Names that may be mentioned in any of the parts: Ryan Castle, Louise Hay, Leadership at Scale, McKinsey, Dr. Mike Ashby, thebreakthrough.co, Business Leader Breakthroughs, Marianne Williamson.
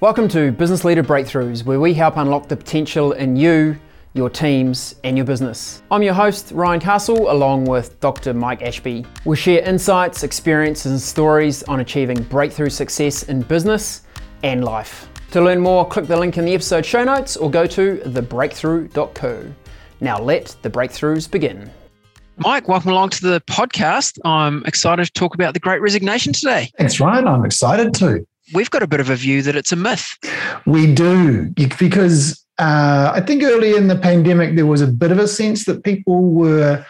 Welcome to Business Leader Breakthroughs, where we help unlock the potential in you, your teams, and your business. I'm your host, Ryan Castle, along with Dr. Mike Ashby. We'll share insights, experiences, and stories on achieving breakthrough success in business and life. To learn more, click the link in the episode show notes or go to thebreakthrough.co. Now let the breakthroughs begin. Mike, welcome along to the podcast. I'm excited to talk about the Great Resignation today. Thanks, Ryan. I'm excited too. We've got a bit of a view that it's a myth. We do, because I think early in the pandemic, there was a bit of a sense that people were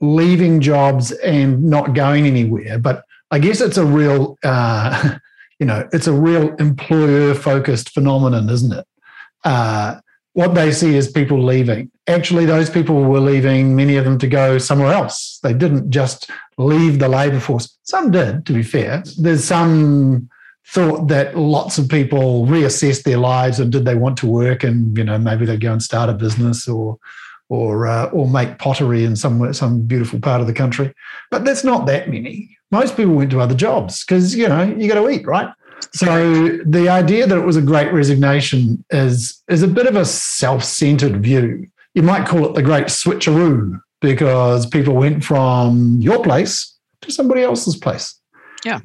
leaving jobs and not going anywhere. But I guess it's a real, it's a real employer-focused phenomenon, isn't it? What they see is people leaving. Actually, those people were leaving, many of them, to go somewhere else. They didn't just leave the labour force. Some did, to be fair. There's some thought that lots of people reassessed their lives and did they want to work, and maybe they'd go and start a business or make pottery in some beautiful part of the country. But that's not that many. Most people went to other jobs because you got to eat, right? So the idea that it was a great resignation is a bit of a self-centered view. You might call it the great switcheroo because people went from your place to somebody else's place. Yeah.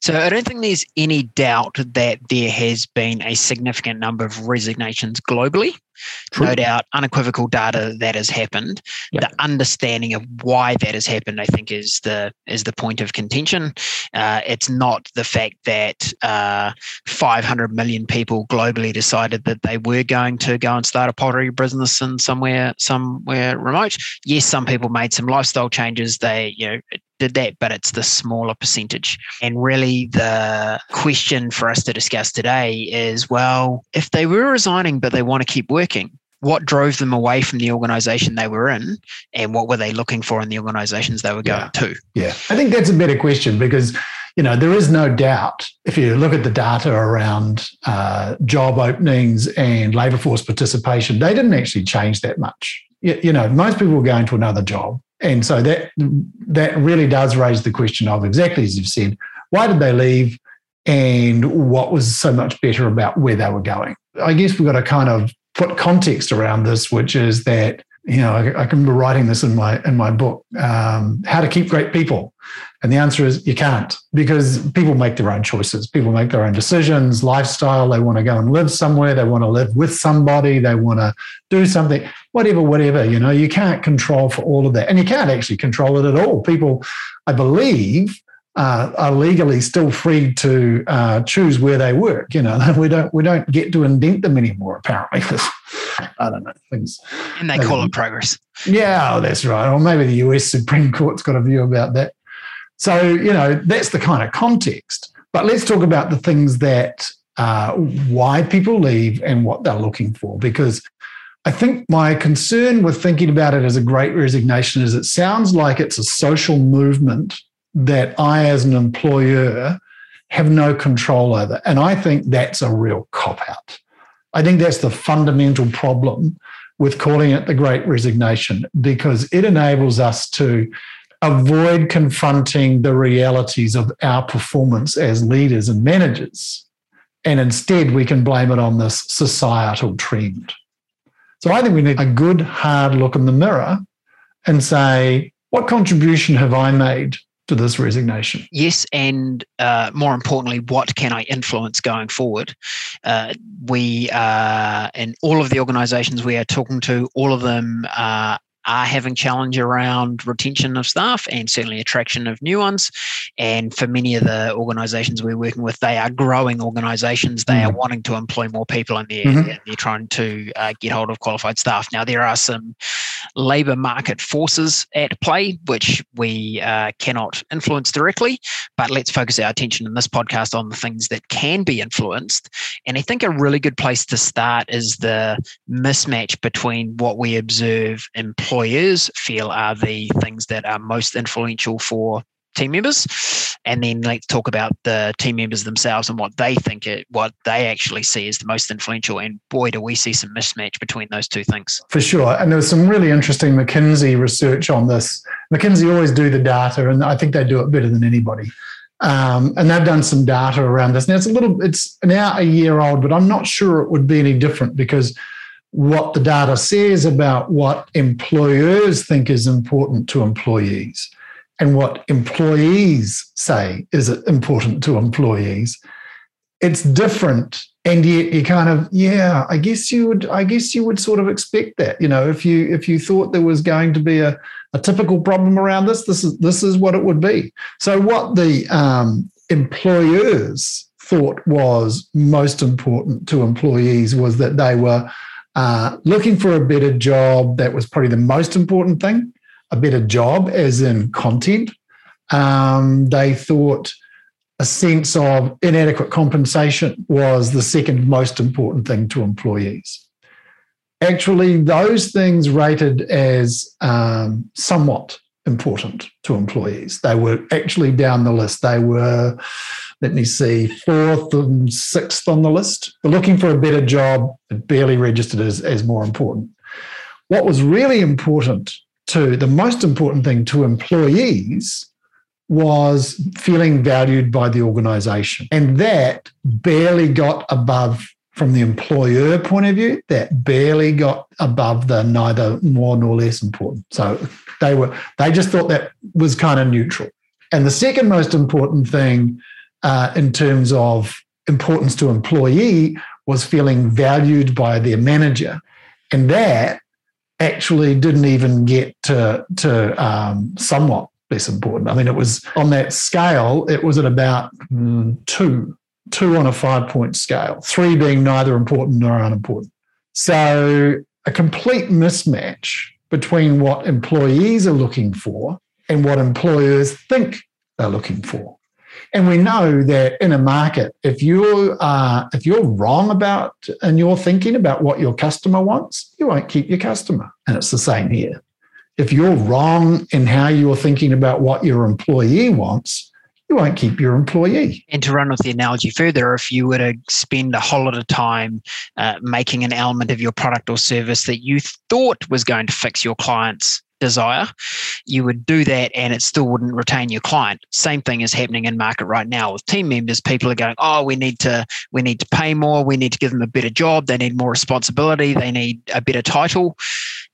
So I don't think there's any doubt that there has been a significant number of resignations globally. True. No doubt, unequivocal data that has happened. Yep. The understanding of why that has happened, I think, is the point of contention. It's not the fact that 500 million people globally decided that they were going to go and start a pottery business in somewhere remote. Yes, some people made some lifestyle changes. They did that, but it's the smaller percentage. And really, the question for us to discuss today is: well, if they were resigning, but they want to keep working. What drove them away from the organisation they were in, and what were they looking for in the organisations they were going to? Yeah, I think that's a better question because there is no doubt if you look at the data around job openings and labour force participation, they didn't actually change that much. Most people were going to another job, and so that really does raise the question of, exactly as you've said, why did they leave, and what was so much better about where they were going? I guess we've got to kind of put context around this, which is that, I can remember writing this in my book, How to Keep Great People. And the answer is you can't, because people make their own choices. People make their own decisions, lifestyle. They want to go and live somewhere. They want to live with somebody. They want to do something, whatever, you can't control for all of that. And you can't actually control it at all. People, I believe, are legally still free to choose where they work. We don't get to indent them anymore, apparently. I don't know, things. And they call it progress. Yeah, that's right. Or maybe the US Supreme Court's got a view about that. So, that's the kind of context. But let's talk about the things that why people leave and what they're looking for, because I think my concern with thinking about it as a great resignation is it sounds like it's a social movement that I, as an employer, have no control over. And I think that's a real cop-out. I think that's the fundamental problem with calling it the Great Resignation, because it enables us to avoid confronting the realities of our performance as leaders and managers. And instead, we can blame it on this societal trend. So I think we need a good, hard look in the mirror and say, what contribution have I made to this resignation? Yes, and more importantly, what can I influence going forward? We are, in all of the organisations we are talking to, all of them are having challenge around retention of staff and certainly attraction of new ones. And for many of the organisations we're working with, they are growing organisations. They are wanting to employ more people, and they're trying to get hold of qualified staff. Now, there are some labour market forces at play, which we cannot influence directly, but let's focus our attention in this podcast on the things that can be influenced. And I think a really good place to start is the mismatch between what we observe employers feel are the things that are most influential for team members, and then let's talk about the team members themselves and what they think, what they actually see as the most influential. And boy, do we see some mismatch between those two things. For sure, and there was some really interesting McKinsey research on this. McKinsey always do the data, and I think they do it better than anybody. And they've done some data around this. Now, it's now a year old, but I'm not sure it would be any different, because what the data says about what employers think is important to employees and what employees say is important to employees, it's different. And yet you kind of, I guess you would sort of expect that, if you thought there was going to be a typical problem around this, this is what it would be. So what the employers thought was most important to employees was that they were looking for a better job. That was probably the most important thing, a better job as in content. They thought a sense of inadequate compensation was the second most important thing to employees. Actually, those things rated as somewhat important to employees. They were actually down the list. They were, fourth and sixth on the list. But looking for a better job, it barely registered as more important. What was really important the most important thing to employees was feeling valued by the organisation. And that barely got above, from the employer point of view, that barely got above the neither more nor less important. So they just thought that was kind of neutral. And the second most important thing in terms of importance to employee was feeling valued by their manager. And that actually didn't even get to somewhat less important. I mean, it was on that scale, it was at about two on a 5-point scale, 3 being neither important nor unimportant. So a complete mismatch between what employees are looking for and what employers think they're looking for. And we know that in a market, if you're wrong about and you're thinking about what your customer wants, you won't keep your customer. And it's the same here. If you're wrong in how you're thinking about what your employee wants, you won't keep your employee. And to run with the analogy further, if you were to spend a whole lot of time making an element of your product or service that you thought was going to fix your client's desire, you would do that and it still wouldn't retain your client. Same thing is happening in market right now with team members. People are going, we need to pay more. We need to give them a better job. They need more responsibility. They need a better title.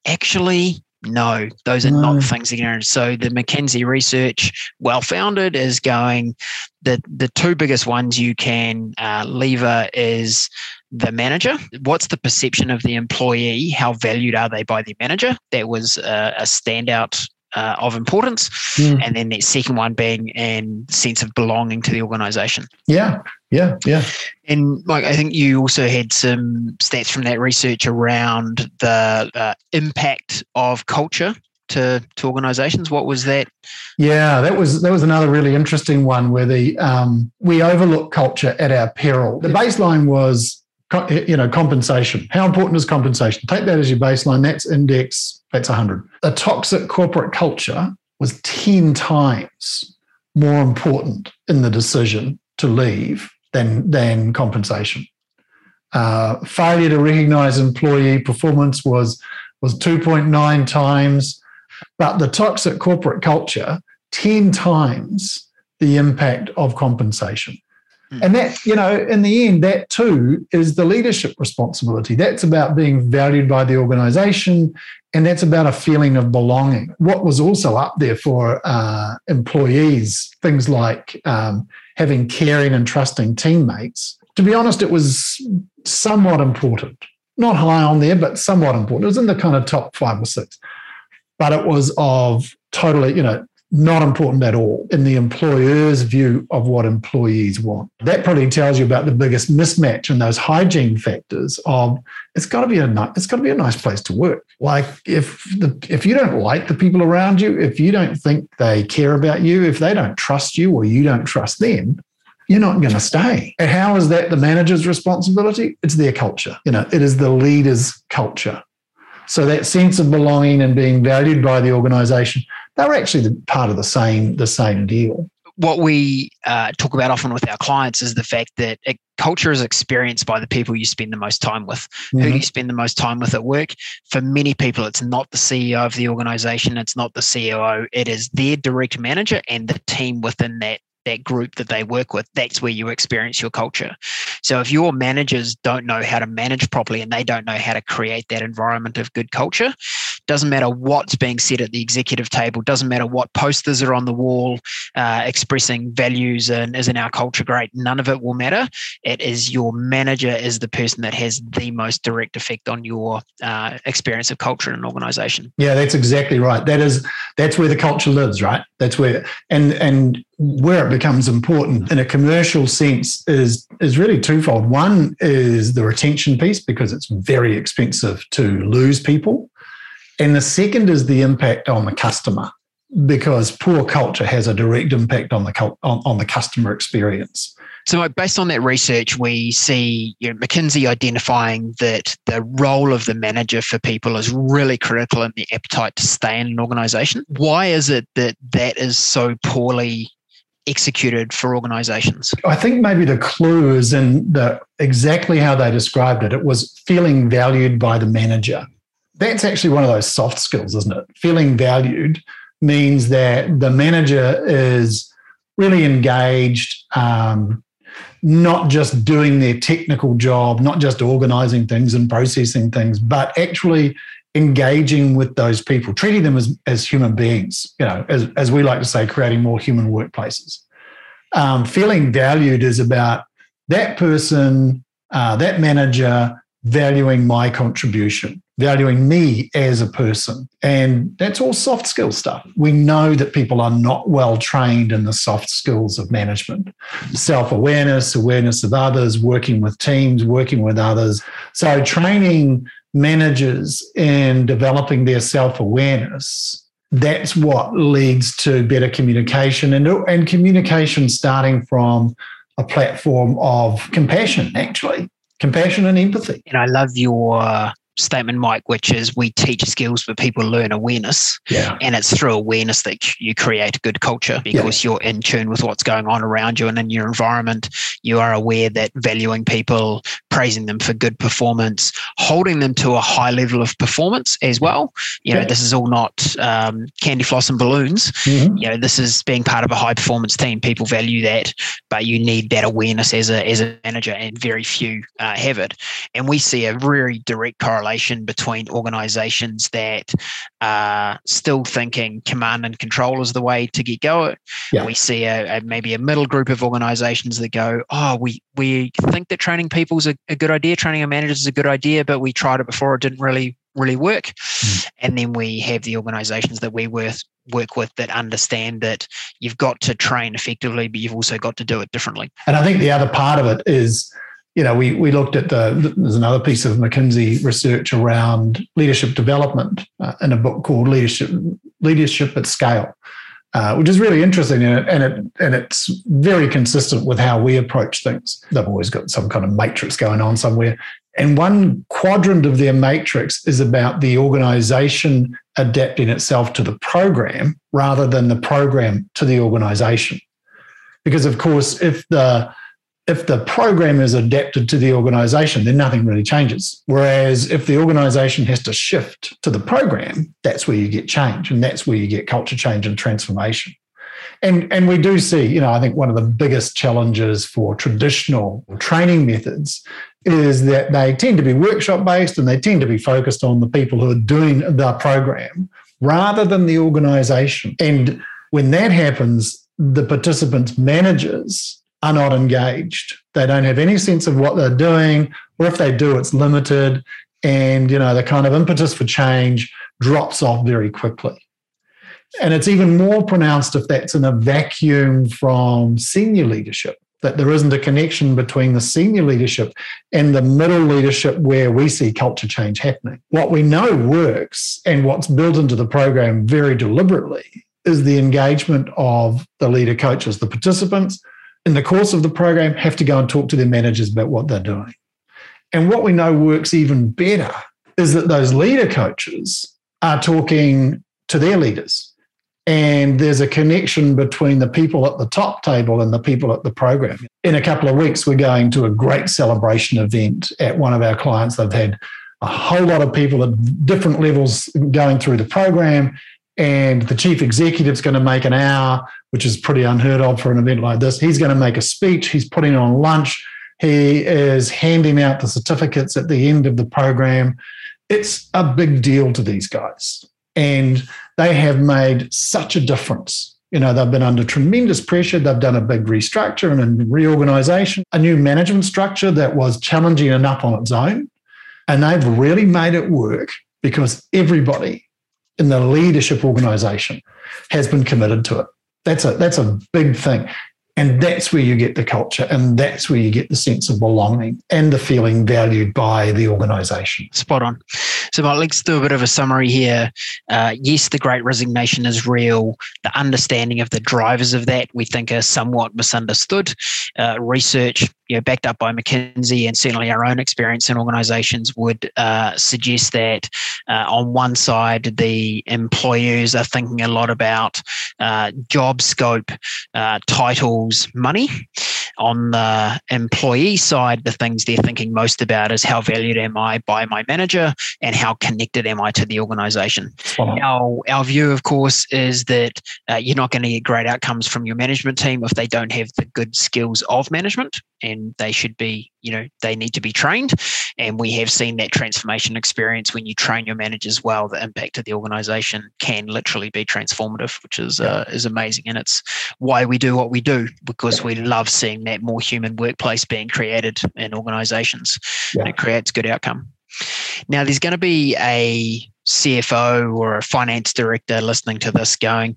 Actually, no, those are not things that are in. So the McKinsey research, well-founded, is going the two biggest ones you can lever is the manager. What's the perception of the employee? How valued are they by the manager? That was a standout of importance. Mm. And then the second one being a sense of belonging to the organisation. Yeah. And Mike, I think you also had some stats from that research around the impact of culture to organisations. What was that? Yeah, that was another really interesting one where we overlook culture at our peril. The baseline was compensation. How important is compensation? Take that as your baseline. That's index. That's 100. A toxic corporate culture was 10 times more important in the decision to leave than compensation. Failure to recognise employee performance was 2.9 times, but the toxic corporate culture, 10 times the impact of compensation. And that, in the end, that too is the leadership responsibility. That's about being valued by the organisation, and that's about a feeling of belonging. What was also up there for employees, things like having caring and trusting teammates. To be honest, it was somewhat important. Not high on there, but somewhat important. It was in the kind of top 5 or 6. But it was of totally, not important at all in the employer's view of what employees want. That probably tells you about the biggest mismatch in those hygiene factors of it's got to be a nice place to work. Like if you don't like the people around you, if you don't think they care about you, if they don't trust you or you don't trust them, you're not going to stay. And how is that the manager's responsibility? It's their culture. It is the leader's culture. So that sense of belonging and being valued by the organisation, they're actually part of the same deal. What we talk about often with our clients is the fact that culture is experienced by the people you spend the most time with. Mm-hmm. Who do you spend the most time with at work? For many people, it's not the CEO of the organisation. It's not the COO. It is their direct manager and the team within that that group that they work with, that's where you experience your culture. So if your managers don't know how to manage properly and they don't know how to create that environment of good culture, doesn't matter what's being said at the executive table, doesn't matter what posters are on the wall expressing values and isn't our culture great, none of it will matter. It is your manager is the person that has the most direct effect on your experience of culture in an organization. Yeah, that's exactly right. That's where the culture lives, right? That's where, and where it becomes important in a commercial sense is really twofold. One is the retention piece, because it's very expensive to lose people. And the second is the impact on the customer, because poor culture has a direct impact on the customer experience. So based on that research, we see McKinsey identifying that the role of the manager for people is really critical in the appetite to stay in an organization. Why is it that that is so poorly executed for organizations? I think maybe the clue is in exactly how they described it. It was feeling valued by the manager. That's actually one of those soft skills, isn't it? Feeling valued means that the manager is really engaged, not just doing their technical job, not just organizing things and processing things, but actually engaging with those people, treating them as human beings, you know, as we like to say, creating more human workplaces. Feeling valued is about that person, that manager valuing my contribution, valuing me as a person. And that's all soft skill stuff. We know that people are not well trained in the soft skills of management, self-awareness, awareness of others, working with teams, working with others. So training managers in developing their self-awareness, that's what leads to better communication and communication starting from a platform of compassion, actually. Compassion and empathy. And I love your statement, Mike, which is we teach skills, but people learn awareness. Yeah. And it's through awareness that you create a good culture, because you're in tune with what's going on around you and in your environment. You are aware that valuing people, praising them for good performance, holding them to a high level of performance as well. You know, this is all not candy floss and balloons. Mm-hmm. You know, this is being part of a high performance team. People value that, but you need that awareness as a manager, and very few have it. And we see a very direct correlation between organizations that are still thinking command and control is the way to get going. Yeah. We see maybe a middle group of organizations that go, oh, we think that training people is a good idea, training our managers is a good idea, but we tried it before, it didn't really work. Mm. And then we have the organizations that we work with that understand that you've got to train effectively, but you've also got to do it differently. And I think the other part of it is, you know, we looked at there's another piece of McKinsey research around leadership development in a book called Leadership at Scale, which is really interesting, and it's very consistent with how we approach things. They've always got some kind of matrix going on somewhere, and one quadrant of their matrix is about the organization adapting itself to the program rather than the program to the organization. Because, of course, if the program is adapted to the organization, then nothing really changes. Whereas if the organization has to shift to the program, that's where you get change, and that's where you get culture change and transformation. And we do see, you know, I think one of the biggest challenges for traditional training methods is that they tend to be workshop-based, and they tend to be focused on the people who are doing the program rather than the organization. And when that happens, the participants' managers are not engaged. They don't have any sense of what they're doing, or if they do, it's limited. And, you know, the kind of impetus for change drops off very quickly. And it's even more pronounced if that's in a vacuum from senior leadership, that there isn't a connection between the senior leadership and the middle leadership where we see culture change happening. What we know works, and what's built into the program very deliberately, is the engagement of the leader coaches, the participants, in the course of the program, have to go and talk to their managers about what they're doing. And what we know works even better is that those leader coaches are talking to their leaders. And there's a connection between the people at the top table and the people at the program. In a couple of weeks, we're going to a great celebration event at one of our clients. They've had a whole lot of people at different levels going through the program. and the chief executive's going to make an hour, which is pretty unheard of for an event like this. He's going to make a speech. He's putting on lunch. He is handing out the certificates at the end of the program. It's a big deal to these guys. And they have made such a difference. You know, they've been under tremendous pressure. They've done a big restructure and a reorganization, a new management structure that was challenging enough on its own. And they've really made it work because everybody in the leadership organization has been committed to it. That's a big thing. And that's where you get the culture, and that's where you get the sense of belonging and the feeling valued by the organization. Spot on. So, Mike, let's do a bit of a summary here. Yes, the Great Resignation is real. The understanding of the drivers of that we think are somewhat misunderstood. Research, backed up by McKinsey and certainly our own experience in organisations, would suggest that on one side, the employers are thinking a lot about job scope, titles, money. On the employee side, the things they're thinking most about is how valued am I by my manager and how connected am I to the organisation. Wow. Our view, of course, is that you're not going to get great outcomes from your management team if they don't have the good skills of management, and they should be, they need to be trained. And we have seen that transformation experience when you train your managers well, the impact of the organisation can literally be transformative, which is amazing. And it's why we do what we do, because we love seeing that more human workplace being created in organisations, and it creates good outcome. Now, there's going to be a CFO or a finance director listening to this going,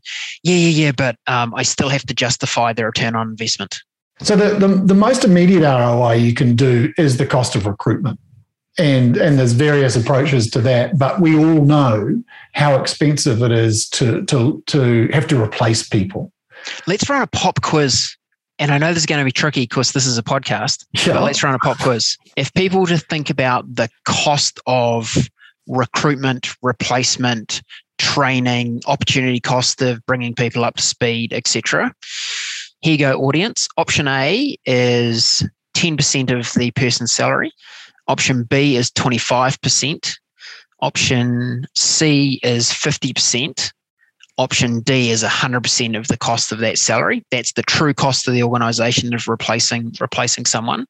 but I still have to justify the return on investment. So the most immediate ROI you can do is the cost of recruitment. And there's various approaches to that, but we all know how expensive it is to have to replace people. Let's run a pop quiz. And I know this is going to be tricky because this is a podcast, but let's run a pop quiz. If people just think about the cost of recruitment, replacement, training, opportunity cost of bringing people up to speed, etc. Here you go, audience. Option A is 10% of the person's salary. Option B is 25%. Option C is 50%. Option D is 100% of the cost of that salary. That's the true cost of the organisation of replacing someone.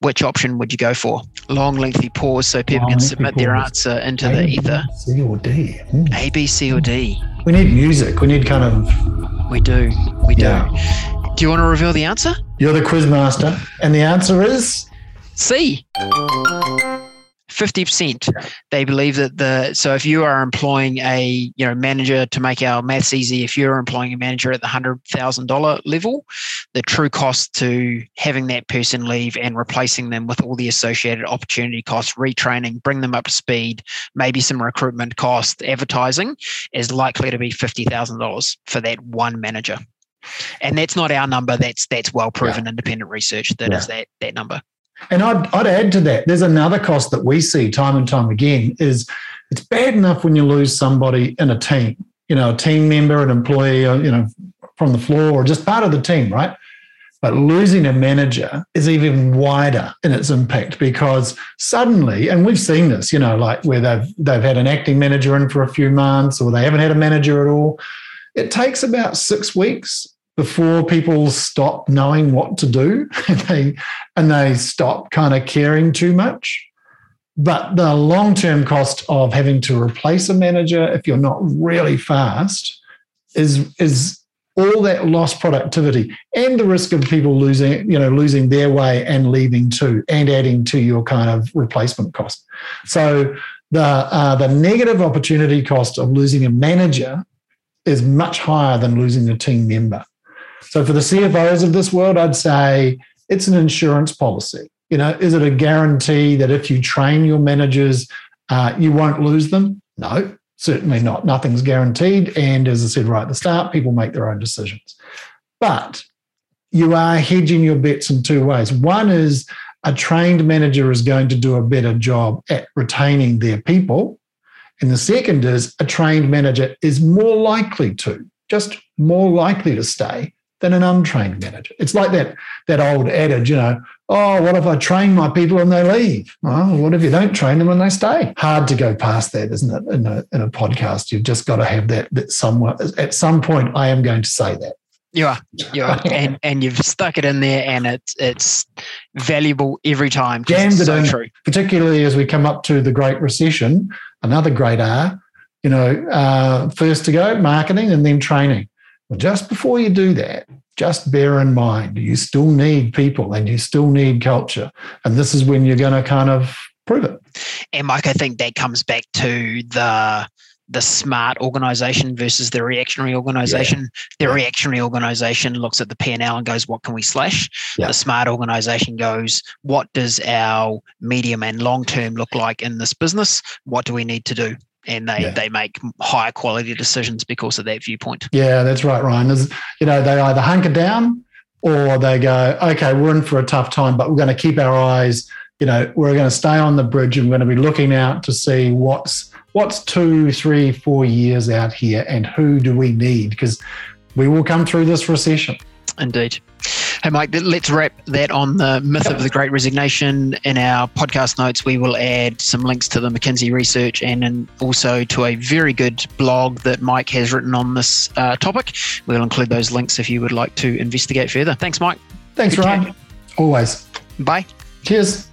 Which option would you go for? Long, lengthy pause so people can submit their answer into the ether. C or D. A, B, C, or D. We need music. We need kind of... We do. Do you want to reveal the answer? You're the quiz master. And the answer is? C. 50%. They believe that so if you are employing a manager, to make our maths easy, if you're employing a manager at the $100,000 level, the true cost to having that person leave and replacing them with all the associated opportunity costs, retraining, bring them up to speed, maybe some recruitment cost, advertising, is likely to be $50,000 for that one manager. And that's not our number. That's well-proven independent reseurch is that number. And I'd add to that, there's another cost that we see time and time again is it's bad enough when you lose somebody in a team, a team member, an employee, from the floor or just part of the team, right? But losing a manager is even wider in its impact because suddenly, and we've seen this, like where they've had an acting manager in for a few months or they haven't had a manager at all. It takes about 6 weeks before people stop knowing what to do and they stop kind of caring too much. But the long-term cost of having to replace a manager, if you're not really fast, is all that lost productivity and the risk of people losing their way and leaving too and adding to your kind of replacement cost. So the negative opportunity cost of losing a manager is much higher than losing a team member. So for the CFOs of this world, I'd say it's an insurance policy. Is it a guarantee that if you train your managers, you won't lose them? No, certainly not. Nothing's guaranteed. And as I said right at the start, people make their own decisions. But you are hedging your bets in two ways. One is a trained manager is going to do a better job at retaining their people. And the second is a trained manager is more likely to stay than an untrained manager. It's like that old adage, you know, oh, what if I train my people and they leave? Oh, what if you don't train them and they stay? Hard to go past that, isn't it? In a podcast, you've just got to have that somewhere. At some point, I am going to say that. You are, and you've stuck it in there, and it's valuable every time. It's so true. Particularly as we come up to the Great Recession, another great R, you know, first to go, marketing, and then training. Well, just before you do that, just bear in mind, you still need people and you still need culture. And this is when you're going to kind of prove it. And Mike, I think that comes back to the smart organization versus the reactionary organization. Yeah. The reactionary organization looks at the P&L and goes, what can we slash? Yeah. The smart organization goes, what does our medium and long-term look like in this business? What do we need to do? And they make higher quality decisions because of that viewpoint. Yeah, that's right, Ryan. You know, they either hunker down or they go, okay, we're in for a tough time, but we're going to keep our eyes, you know, we're going to stay on the bridge and we're going to be looking out to see what's 2, 3, 4 years out here and who do we need? Because we will come through this recession. Indeed. Hey, Mike, let's wrap that on the myth of the Great Resignation. In our podcast notes, we will add some links to the McKinsey research and also to a very good blog that Mike has written on this topic. We'll include those links if you would like to investigate further. Thanks, Mike. Thanks, Ryan. Always. Bye. Cheers.